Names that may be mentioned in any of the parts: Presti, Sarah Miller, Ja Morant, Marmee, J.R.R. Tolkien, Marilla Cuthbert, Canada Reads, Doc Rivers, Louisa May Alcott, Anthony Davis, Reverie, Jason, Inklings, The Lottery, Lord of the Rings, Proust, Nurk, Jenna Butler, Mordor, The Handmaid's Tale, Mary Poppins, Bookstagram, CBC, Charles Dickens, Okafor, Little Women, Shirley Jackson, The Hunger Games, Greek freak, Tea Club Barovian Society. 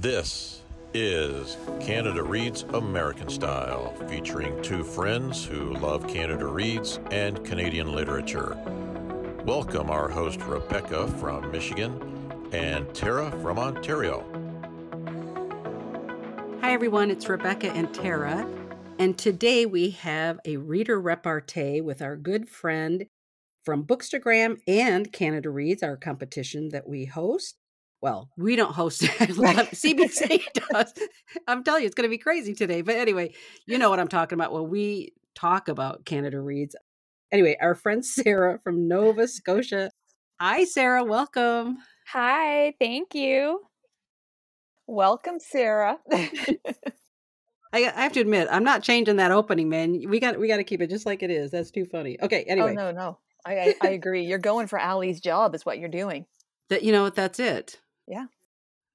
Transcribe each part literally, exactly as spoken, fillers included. This is Canada Reads American Style, featuring two friends who love Canada Reads and Canadian literature. Welcome our host Rebecca from Michigan and Tara from Ontario. Hi everyone, it's Rebecca and Tara, and today we have a reader repartee with our good friend from Bookstagram and Canada Reads, our competition that we host. Well, we don't host it. C B C does. I'm telling you, it's going to be crazy today. But anyway, you know what I'm talking about. Well, we talk about Canada Reads. Anyway, our friend Sarah from Nova Scotia. Hi, Sarah. Welcome. Hi. Thank you. Welcome, Sarah. I, I have to admit, I'm not changing that opening, man. We got we got to keep it just like it is. That's too funny. Okay. Anyway. Oh, no, no. I, I, I agree. You're going for Allie's job is what you're doing. That You know what? That's it. Yeah.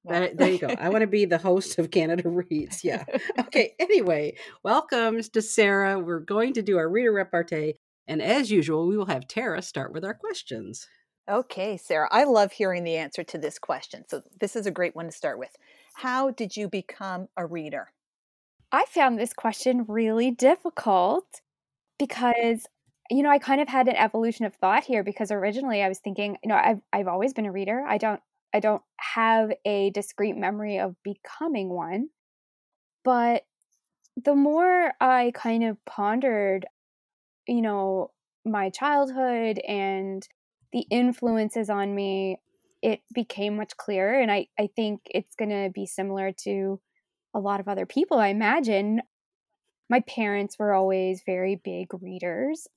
Well. That, there you go. I want to be the host of Canada Reads. Yeah. Okay. Anyway, welcome to Sarah. We're going to do our reader repartee. And as usual, we will have Tara start with our questions. Okay, Sarah. I love hearing the answer to this question. So this is a great one to start with. How did you become a reader? I found this question really difficult because you know, I kind of had an evolution of thought here because originally I was thinking, you know, I've I've always been a reader. I don't I don't have a discrete memory of becoming one. But the more I kind of pondered, you know, my childhood and the influences on me, it became much clearer. And I, I think it's going to be similar to a lot of other people, I imagine. My parents were always very big readers.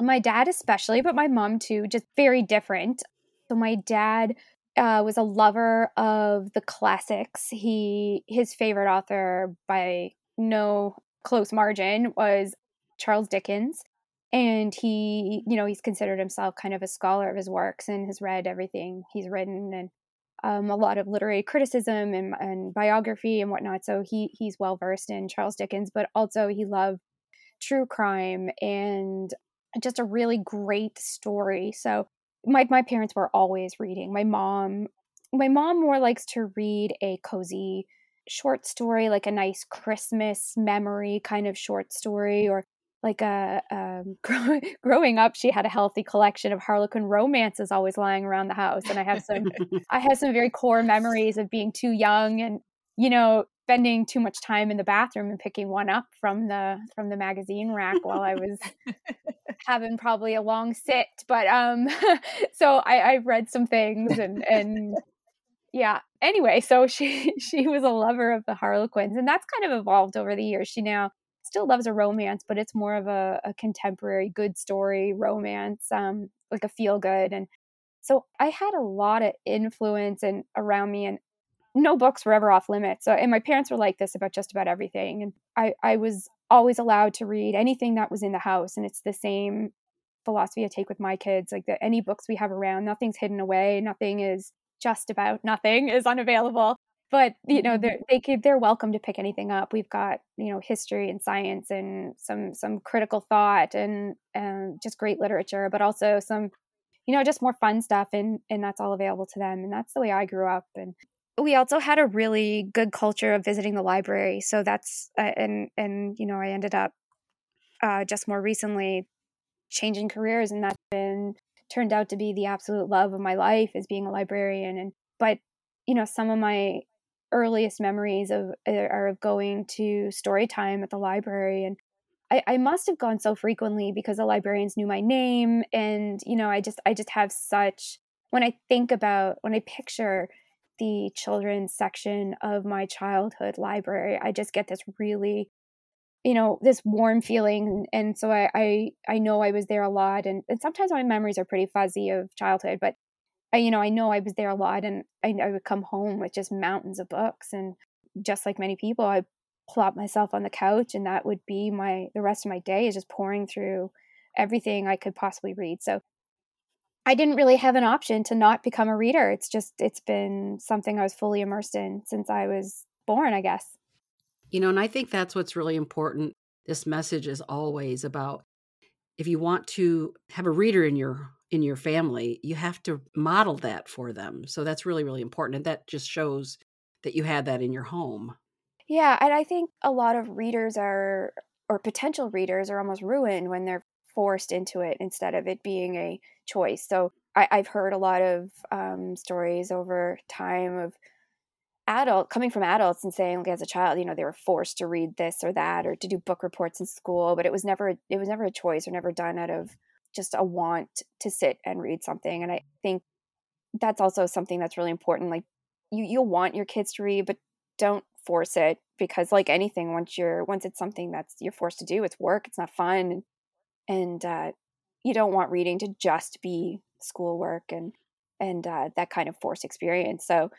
My dad especially, but my mom too, just very different. So my dad uh, was a lover of the classics. He his favorite author by no close margin was Charles Dickens. And he, you know, he's considered himself kind of a scholar of his works and has read everything he's written and um, a lot of literary criticism and, and biography and whatnot. So he he's well-versed in Charles Dickens, but also he loved true crime and just a really great story. So my my parents were always reading. My mom, my mom more likes to read a cozy short story, like a nice Christmas memory kind of short story, or like a um, grow, growing up, she had a healthy collection of Harlequin romances always lying around the house. And I have some, I have some very core memories of being too young and, you know, spending too much time in the bathroom and picking one up from the from the magazine rack while I was having probably a long sit. But um, so I, I read some things and and yeah. Anyway, so she she was a lover of the Harlequins, and that's kind of evolved over the years. She now still loves a romance, but it's more of a, a contemporary good story romance, um, like a feel good. And so I had a lot of influence and around me, and no books were ever off limits. So, and my parents were like this about just about everything. And I, I was always allowed to read anything that was in the house. And it's the same philosophy I take with my kids, like that any books we have around, nothing's hidden away. Nothing is just about nothing is unavailable, but you know, they're, they could, they're welcome to pick anything up. We've got, you know, history and science and some, some critical thought and, and just great literature, but also some, you know, just more fun stuff. And, and that's all available to them. And that's the way I grew up. And we also had a really good culture of visiting the library. So that's, uh, and, and, you know, I ended up uh, just more recently changing careers, and that's been turned out to be the absolute love of my life, is being a librarian. And, but, you know, some of my earliest memories of are of going to story time at the library. And I, I must have gone so frequently because the librarians knew my name. And, you know, I just, I just have such, when I think about, when I picture the children's section of my childhood library, I just get this really, you know, this warm feeling. And so I, I, I know I was there a lot. And, and sometimes my memories are pretty fuzzy of childhood, but I, you know, I know I was there a lot, and I, I would come home with just mountains of books. And just like many people, I plop myself on the couch, and that would be my, the rest of my day is just pouring through everything I could possibly read. So I didn't really have an option to not become a reader. It's just, it's been something I was fully immersed in since I was born, I guess. You know, and I think that's what's really important. This message is always about, if you want to have a reader in your in your family, you have to model that for them. So that's really, really important. And that just shows that you had that in your home. Yeah, and I think a lot of readers are, or potential readers are almost ruined when they're forced into it instead of it being a choice. So I, I've heard a lot of um, stories over time of adult coming from adults and saying, like, as a child, you know, they were forced to read this or that or to do book reports in school, but it was never it was never a choice or never done out of just a want to sit and read something. And I think that's also something that's really important. Like, you you'll want your kids to read, but don't force it, because like anything, once you're once it's something that's you're forced to do, it's work, it's not fun, and uh, you don't want reading to just be schoolwork and and uh, that kind of forced experience. So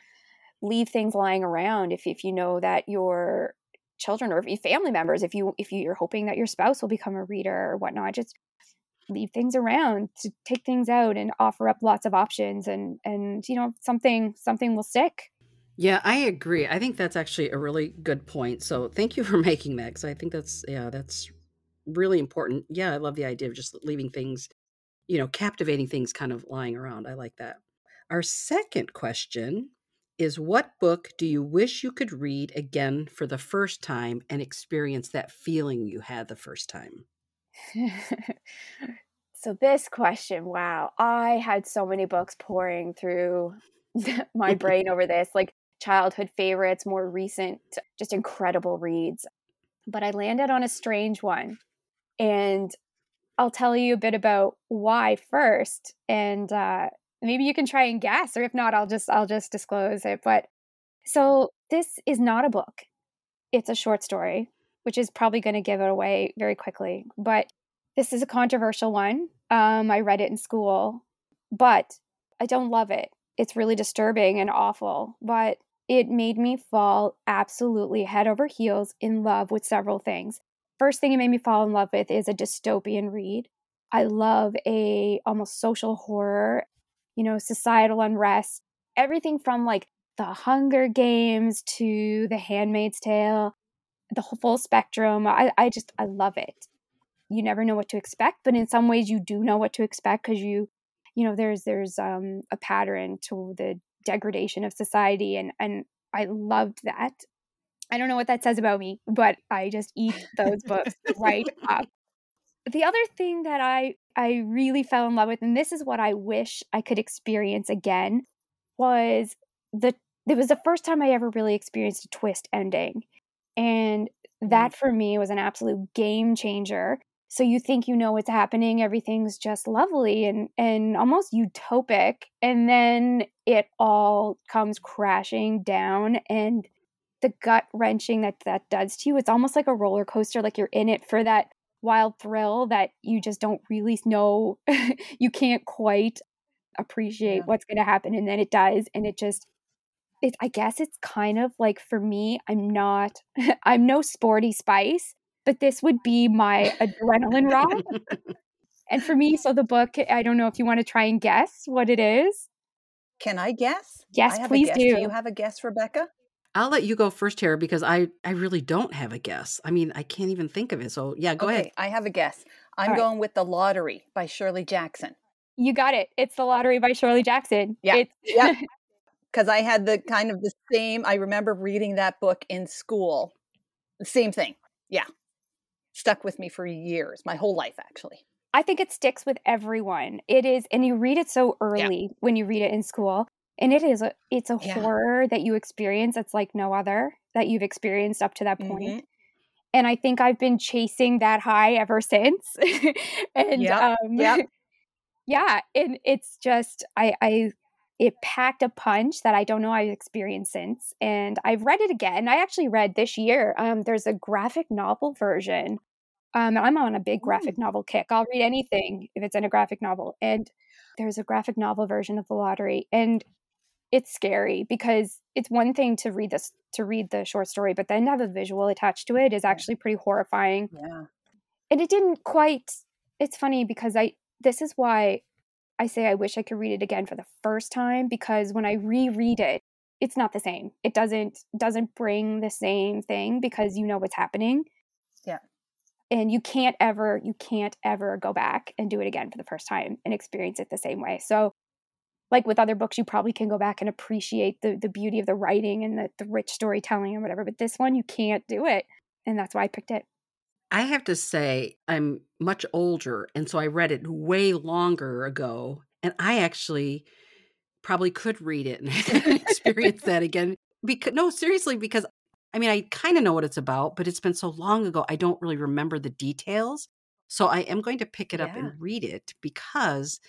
leave things lying around if if you know that your children or if your family members, if you if you're hoping that your spouse will become a reader or whatnot, just leave things around to take things out and offer up lots of options, and and you know something something will stick. Yeah, I agree. I think that's actually a really good point. So thank you for making that, because I think that's yeah that's really important. Yeah, I love the idea of just leaving things, you know, captivating things kind of lying around. I like that. Our second question is, what book do you wish you could read again for the first time and experience that feeling you had the first time? So this question, wow, I had so many books pouring through my brain over this, like childhood favorites, more recent, just incredible reads. But I landed on a strange one. And I'll tell you a bit about why first. And, uh, maybe you can try and guess, or if not, I'll just I'll just disclose it. But so this is not a book. It's a short story, which is probably going to give it away very quickly. But this is a controversial one. Um, I read it in school, but I don't love it. It's really disturbing and awful, but it made me fall absolutely head over heels in love with several things. First thing it made me fall in love with is a dystopian read. I love a almost social horror, you know, societal unrest, everything from like The Hunger Games to The Handmaid's Tale, the whole full spectrum. I, I just, I love it. You never know what to expect, but in some ways you do know what to expect, because you, you know, there's, there's um, a pattern to the degradation of society. And, and I loved that. I don't know what that says about me, but I just eat those books right up. The other thing that I, I really fell in love with, and this is what I wish I could experience again, was the, it was the first time I ever really experienced a twist ending. And that for me was an absolute game changer. So you think you know what's happening, everything's just lovely and, and almost utopic. And then it all comes crashing down, and the gut wrenching that that does to you, it's almost like a roller coaster, like you're in it for that wild thrill that you just don't really know. You can't quite appreciate yeah. what's going to happen, and then it does, and it just it I guess it's kind of like, for me, I'm not I'm no sporty spice, but this would be my adrenaline rush. And for me, so the book, I don't know if you want to try and guess what it is. Can I guess? Yes, I please do. Do you have a guess, Rebecca? I'll let you go first, Tara, because I, I really don't have a guess. I mean, I can't even think of it. So yeah, go okay, ahead. I have a guess. I'm All going right. with The Lottery by Shirley Jackson. You got it. It's The Lottery by Shirley Jackson. Yeah. Yeah. Because I had the kind of the same, I remember reading that book in school. The same thing. Yeah. Stuck with me for years, my whole life, actually. I think it sticks with everyone. It is, and you read it so early yeah. when you read it in school. And it is a, it's a yeah. horror that you experience that's like no other that you've experienced up to that point. Mm-hmm. And I think I've been chasing that high ever since. and yep. um, yep. yeah, and it's just, I, I, it packed a punch that I don't know I've experienced since. And I've read it again. I actually read this year, um, there's a graphic novel version. Um, and I'm on a big graphic mm. novel kick. I'll read anything if it's in a graphic novel. And there's a graphic novel version of The Lottery. And it's scary, because it's one thing to read this, to read the short story, but then to have a visual attached to it is actually pretty horrifying. Yeah. And it didn't quite, it's funny because I, this is why I say I wish I could read it again for the first time, because when I reread it, it's not the same. It doesn't, doesn't bring the same thing, because you know what's happening. Yeah. And you can't ever, you can't ever go back and do it again for the first time and experience it the same way. So like with other books, you probably can go back and appreciate the the beauty of the writing and the, the rich storytelling and whatever. But this one, you can't do it. And that's why I picked it. I have to say, I'm much older, and so I read it way longer ago. And I actually probably could read it and experience that again. Because no, seriously, because I mean, I kind of know what it's about, but it's been so long ago, I don't really remember the details. So I am going to pick it yeah. up and read it, because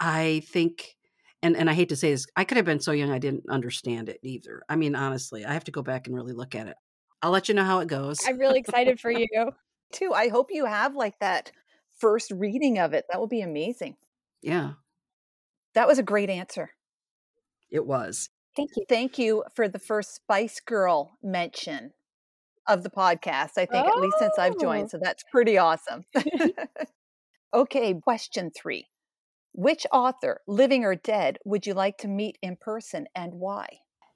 I think, and, and I hate to say this, I could have been so young I didn't understand it either. I mean, honestly, I have to go back and really look at it. I'll let you know how it goes. I'm really excited for you too. I hope you have like that first reading of it. That will be amazing. Yeah. That was a great answer. It was. Thank you. Thank you for the first Spice Girl mention of the podcast, I think, oh. at least since I've joined. So that's pretty awesome. Okay, question three. Which author, living or dead, would you like to meet in person and why?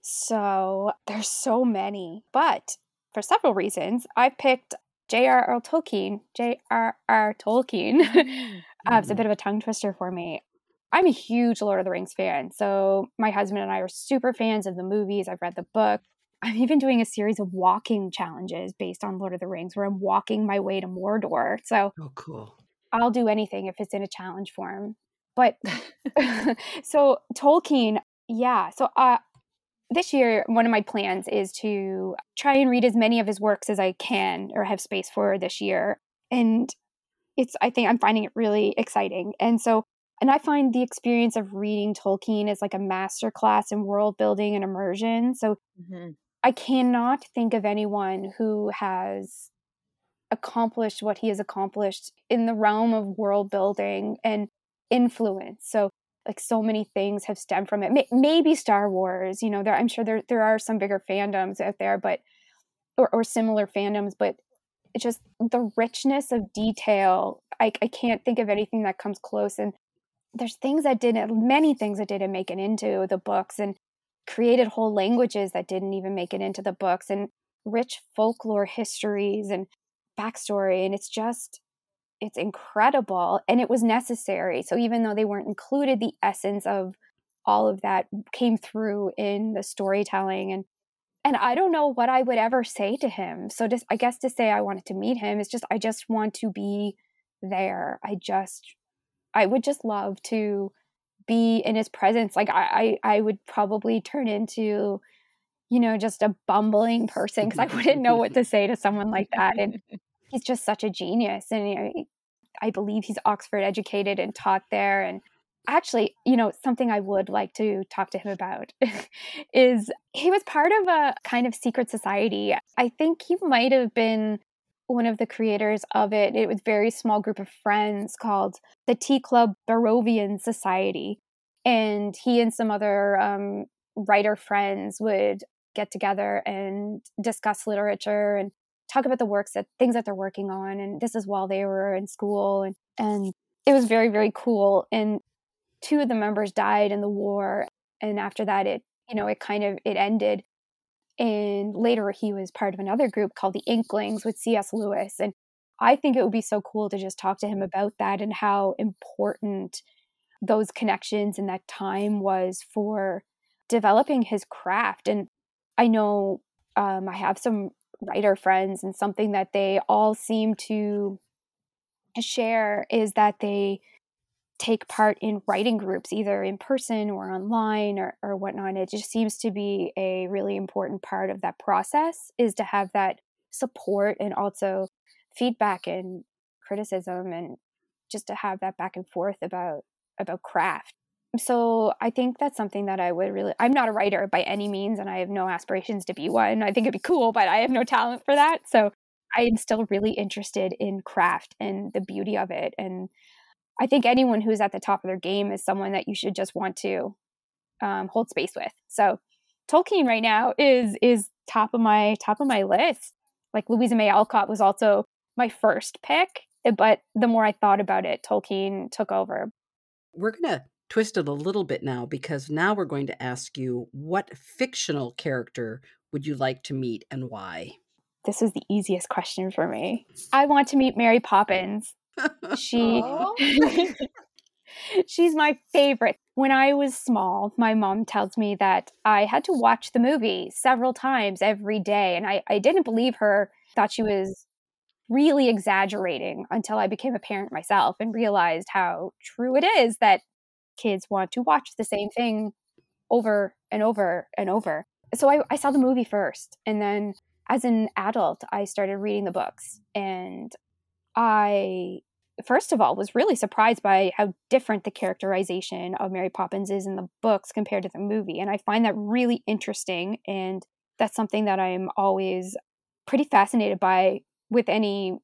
So there's so many, but for several reasons, I picked J R R. Tolkien. J R R. Tolkien. Mm. uh, it's a bit of a tongue twister for me. I'm a huge Lord of the Rings fan. So my husband and I are super fans of the movies. I've read the book. I'm even doing a series of walking challenges based on Lord of the Rings where I'm walking my way to Mordor. So oh, cool. I'll do anything if it's in a challenge form. But so Tolkien, yeah. So uh, this year, one of my plans is to try and read as many of his works as I can or have space for this year. And it's, I think I'm finding it really exciting. And so And I find the experience of reading Tolkien is like a masterclass in world building and immersion. So mm-hmm. I cannot think of anyone who has accomplished what he has accomplished in the realm of world building and influence. So like so many things have stemmed from it. Maybe Star Wars, you know, there, I'm sure there there are some bigger fandoms out there, but or, or similar fandoms, but it's just the richness of detail. I, I can't think of anything that comes close. And there's things that didn't, many things that didn't make it into the books, and created whole languages that didn't even make it into the books, and rich folklore histories and backstory. And it's just, it's incredible. And it was necessary. So even though they weren't included, the essence of all of that came through in the storytelling. And, and I don't know what I would ever say to him. So just, I guess to say I wanted to meet him is just, I just want to be there. I just I would just love to be in his presence. Like I, I, I would probably turn into, you know, just a bumbling person because I wouldn't know what to say to someone like that. And he's just such a genius. And you know, I believe he's Oxford educated and taught there. And actually, you know, something I would like to talk to him about is he was part of a kind of secret society. I think he might have been one of the creators of it. It was a very small group of friends called the Tea Club Barovian Society. And he and some other um, writer friends would get together and discuss literature and talk about the works, that things that they're working on. And this is while they were in school. And, and it was very, very cool. And two of the members died in the war. And after that, it, you know, it kind of, it ended. And later he was part of another group called the Inklings with C S Lewis. And I think it would be so cool to just talk to him about that and how important those connections and that time was for developing his craft. And I know um, I have some writer friends, and something that they all seem to share is that they take part in writing groups, either in person or online or, or whatnot. It just seems to be a really important part of that process, is to have that support and also feedback and criticism, and just to have that back and forth about, about craft. So I think that's something that I would really, I'm not a writer by any means, and I have no aspirations to be one. I think it'd be cool, but I have no talent for that. So I am still really interested in craft and the beauty of it. And I think anyone who's at the top of their game is someone that you should just want to um, hold space with. So Tolkien right now is is top of my top of my list. Like Louisa May Alcott was also my first pick, but the more I thought about it, Tolkien took over. We're going to twist it a little bit now, because now we're going to ask you, what fictional character would you like to meet and why? This is the easiest question for me. I want to meet Mary Poppins. She, she's my favorite. When I was small, my mom tells me that I had to watch the movie several times every day. And I, I didn't believe her, thought she was really exaggerating until I became a parent myself and realized how true it is that kids want to watch the same thing over and over and over. So I, I saw the movie first. And then as an adult, I started reading the books. And I... first of all, was really surprised by how different the characterization of Mary Poppins is in the books compared to the movie. And I find that really interesting. And that's something that I'm always pretty fascinated by with any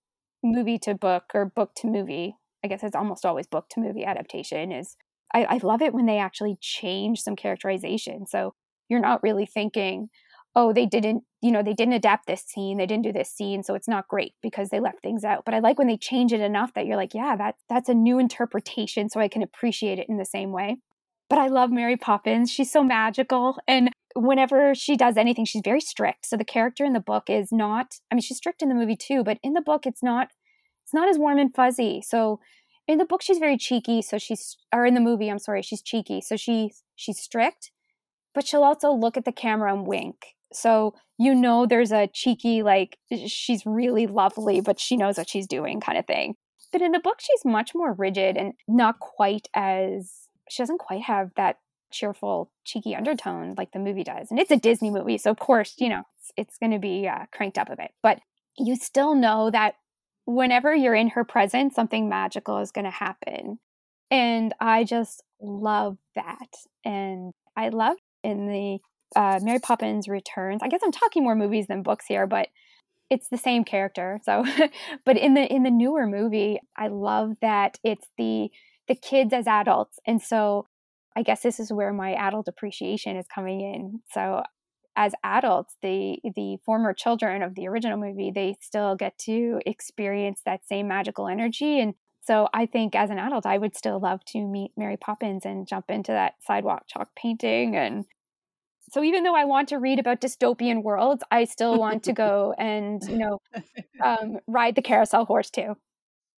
movie to book or book to movie. I guess it's almost always book to movie adaptation is I, I love it when they actually change some characterization. So you're not really thinking, oh, they didn't, you know, they didn't adapt this scene. They didn't do this scene. So it's not great because they left things out. But I like when they change it enough that you're like, yeah, that that's a new interpretation. So I can appreciate it in the same way. But I love Mary Poppins. She's so magical. And whenever she does anything, she's very strict. So the character in the book is not, I mean, she's strict in the movie too, but in the book, it's not, it's not as warm and fuzzy. So in the book, she's very cheeky. So she's, or in the movie, I'm sorry, she's cheeky. So she, she's strict, but she'll also look at the camera and wink. So, you know, there's a cheeky, like, she's really lovely, but she knows what she's doing kind of thing. But in the book, she's much more rigid and not quite as, she doesn't quite have that cheerful, cheeky undertone like the movie does. And it's a Disney movie. So, of course, you know, it's, it's going to be uh, cranked up a bit. But you still know that whenever you're in her presence, something magical is going to happen. And I just love that. And I love in the Uh, Mary Poppins Returns. I guess I'm talking more movies than books here, but it's the same character. So, but in the in the newer movie, I love that it's the the kids as adults, and so I guess this is where my adult appreciation is coming in. So, as adults, the the former children of the original movie, they still get to experience that same magical energy, and so I think as an adult, I would still love to meet Mary Poppins and jump into that sidewalk chalk painting and. So even though I want to read about dystopian worlds, I still want to go and, you know, um, ride the carousel horse too.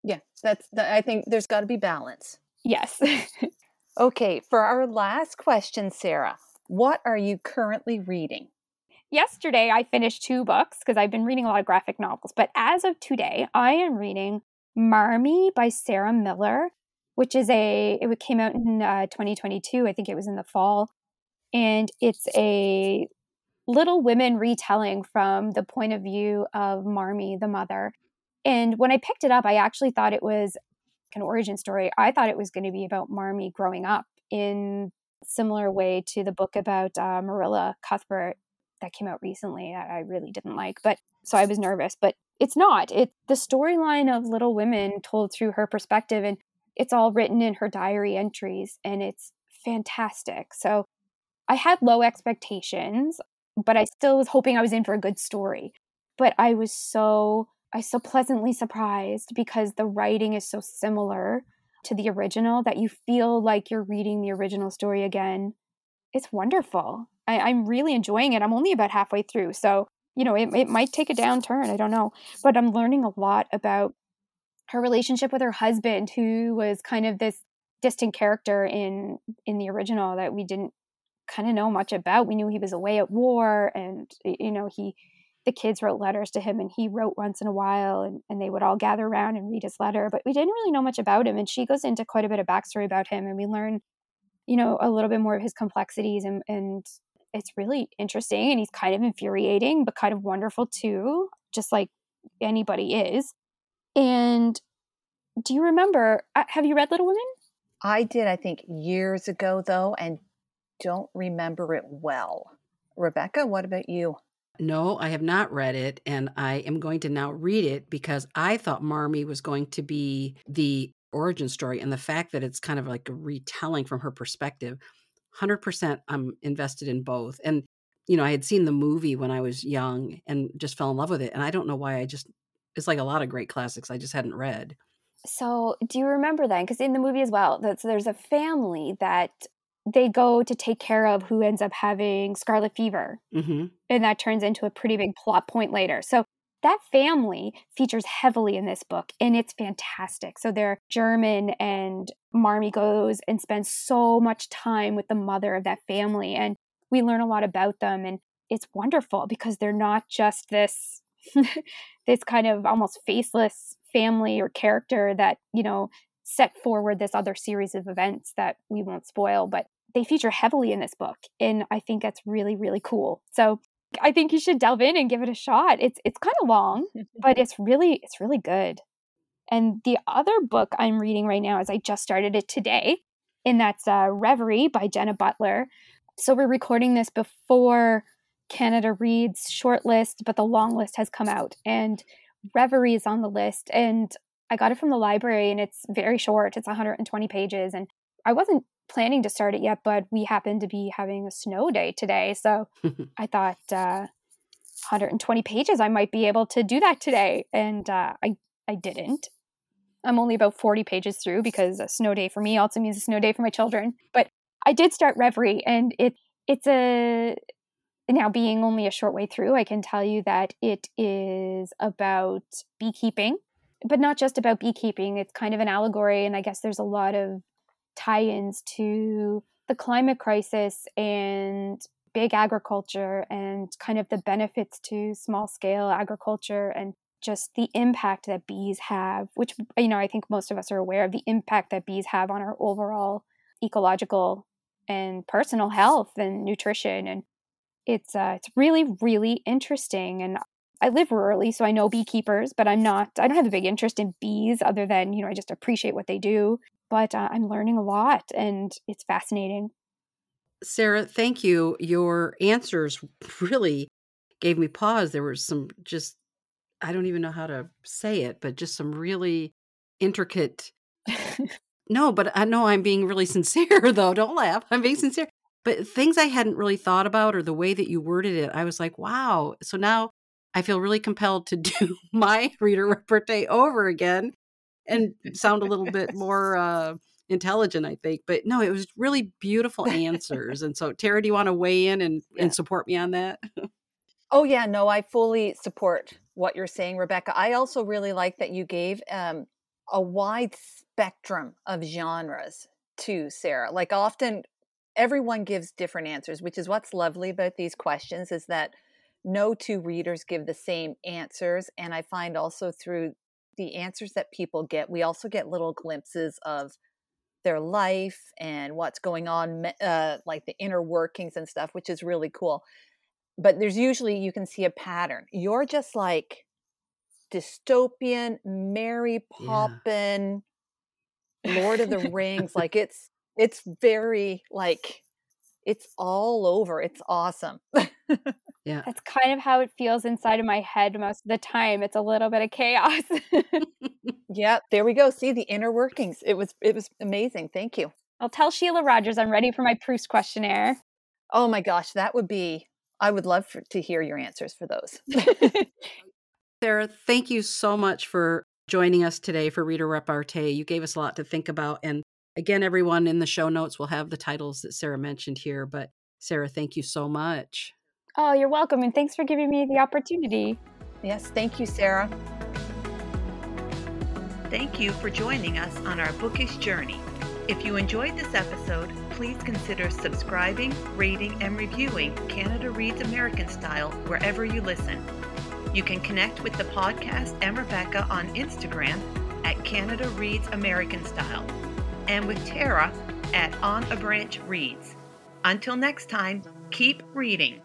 Yeah, that's. The, I think there's got to be balance. Yes. Okay, for our last question, Sarah, what are you currently reading? Yesterday, I finished two books because I've been reading a lot of graphic novels. But as of today, I am reading Marmee by Sarah Miller, which is a, it came out in uh, twenty twenty-two. I think it was in the fall. And it's a Little Women retelling from the point of view of Marmee, the mother. And when I picked it up, I actually thought it was an origin story. I thought it was going to be about Marmee growing up in a similar way to the book about uh, Marilla Cuthbert that came out recently that I really didn't like. But so I was nervous, but it's not. It's the storyline of Little Women told through her perspective, and it's all written in her diary entries, and it's fantastic. So I had low expectations, but I still was hoping I was in for a good story. But I was so, I was so pleasantly surprised because the writing is so similar to the original that you feel like you're reading the original story again. It's wonderful. I, I'm really enjoying it. I'm only about halfway through. So, you know, it, it might take a downturn. I don't know. But I'm learning a lot about her relationship with her husband, who was kind of this distant character in in the original that we didn't kind of know much about. We knew he was away at war, and you know he the kids wrote letters to him, and he wrote once in a while, and, and they would all gather around and read his letter, but we didn't really know much about him. And she goes into quite a bit of backstory about him, and we learn you know a little bit more of his complexities, and, and it's really interesting. And he's kind of infuriating but kind of wonderful too, just like anybody is. And do you remember, have you read Little Women? I did, I think years ago though, and don't remember it well. Rebecca, what about you? No, I have not read it, and I am going to now read it because I thought Marmee was going to be the origin story, and the fact that it's kind of like a retelling from her perspective, one hundred percent I'm invested in both. And, you know, I had seen the movie when I was young and just fell in love with it, and I don't know why I just, it's like a lot of great classics I just hadn't read. So do you remember then? Because in the movie as well, that's, there's a family that they go to take care of who ends up having scarlet fever. Mm-hmm. And that turns into a pretty big plot point later. So That family features heavily in this book, and it's fantastic. So they're German, and Marmee goes and spends so much time with the mother of that family, and we learn a lot about them, and it's wonderful because they're not just this this kind of almost faceless family or character that, you know, set forward this other series of events that we won't spoil, but they feature heavily in this book, and I think that's really, really cool. So I think you should delve in and give it a shot. It's it's kind of long, but it's really it's really good. And the other book I'm reading right now is, I just started it today, and that's uh, Reverie by Jenna Butler. So we're recording this before Canada Reads shortlist, but the long list has come out, and Reverie is on the list. And I got it from the library, and it's very short. It's one hundred twenty pages, and I wasn't planning to start it yet, but we happened to be having a snow day today, so I thought uh, one hundred twenty pages, I might be able to do that today, and uh, I I didn't. I'm only about forty pages through, because a snow day for me also means a snow day for my children. But I did start Reverie, and it it's a now being only a short way through, I can tell you that it is about beekeeping, but not just about beekeeping. It's kind of an allegory, and I guess there's a lot of tie-ins to the climate crisis and big agriculture, and kind of the benefits to small-scale agriculture, and just the impact that bees have, which, you know, I think most of us are aware of the impact that bees have on our overall ecological and personal health and nutrition. And it's uh, it's really, really interesting. And I live rurally, so I know beekeepers, but I'm not, I don't have a big interest in bees other than, you know, I just appreciate what they do. But uh, I'm learning a lot, and it's fascinating. Sarah, thank you. Your answers really gave me pause. There were some just, I don't even know how to say it, but just some really intricate. No, but I know I'm being really sincere, though. Don't laugh. I'm being sincere. But things I hadn't really thought about, or the way that you worded it, I was like, wow. So now I feel really compelled to do my reader repartee over again and sound a little bit more uh, intelligent, I think. But no, it was really beautiful answers. And so, Tara, do you want to weigh in and, yeah. and support me on that? Oh, yeah. No, I fully support what you're saying, Rebecca. I also really like that you gave um, a wide spectrum of genres too, Sarah. Like, often everyone gives different answers, which is what's lovely about these questions, is that no two readers give the same answers. And I find also through the answers that people get, we also get little glimpses of their life and what's going on, uh, like the inner workings and stuff, which is really cool. But there's usually, you can see a pattern. You're just like dystopian, Mary Poppins, yeah. Lord of the Rings. Like it's, it's very like, it's all over. It's awesome. Yeah. That's kind of how it feels inside of my head most of the time. It's a little bit of chaos. Yeah, there we go. See the inner workings. It was it was amazing. Thank you. I'll tell Sheila Rogers I'm ready for my Proust questionnaire. Oh my gosh, that would be I would love for, to hear your answers for those. Sarah, thank you so much for joining us today for Reader Repartee. You gave us a lot to think about, and again, everyone, in the show notes will have the titles that Sarah mentioned here, but Sarah, thank you so much. Oh, you're welcome, and thanks for giving me the opportunity. Yes, thank you, Sarah. Thank you for joining us on our bookish journey. If you enjoyed this episode, please consider subscribing, rating, and reviewing Canada Reads American Style wherever you listen. You can connect with the podcast and Rebecca on Instagram at Canada Reads American Style, and with Tara at On a Branch Reads. Until next time, keep reading.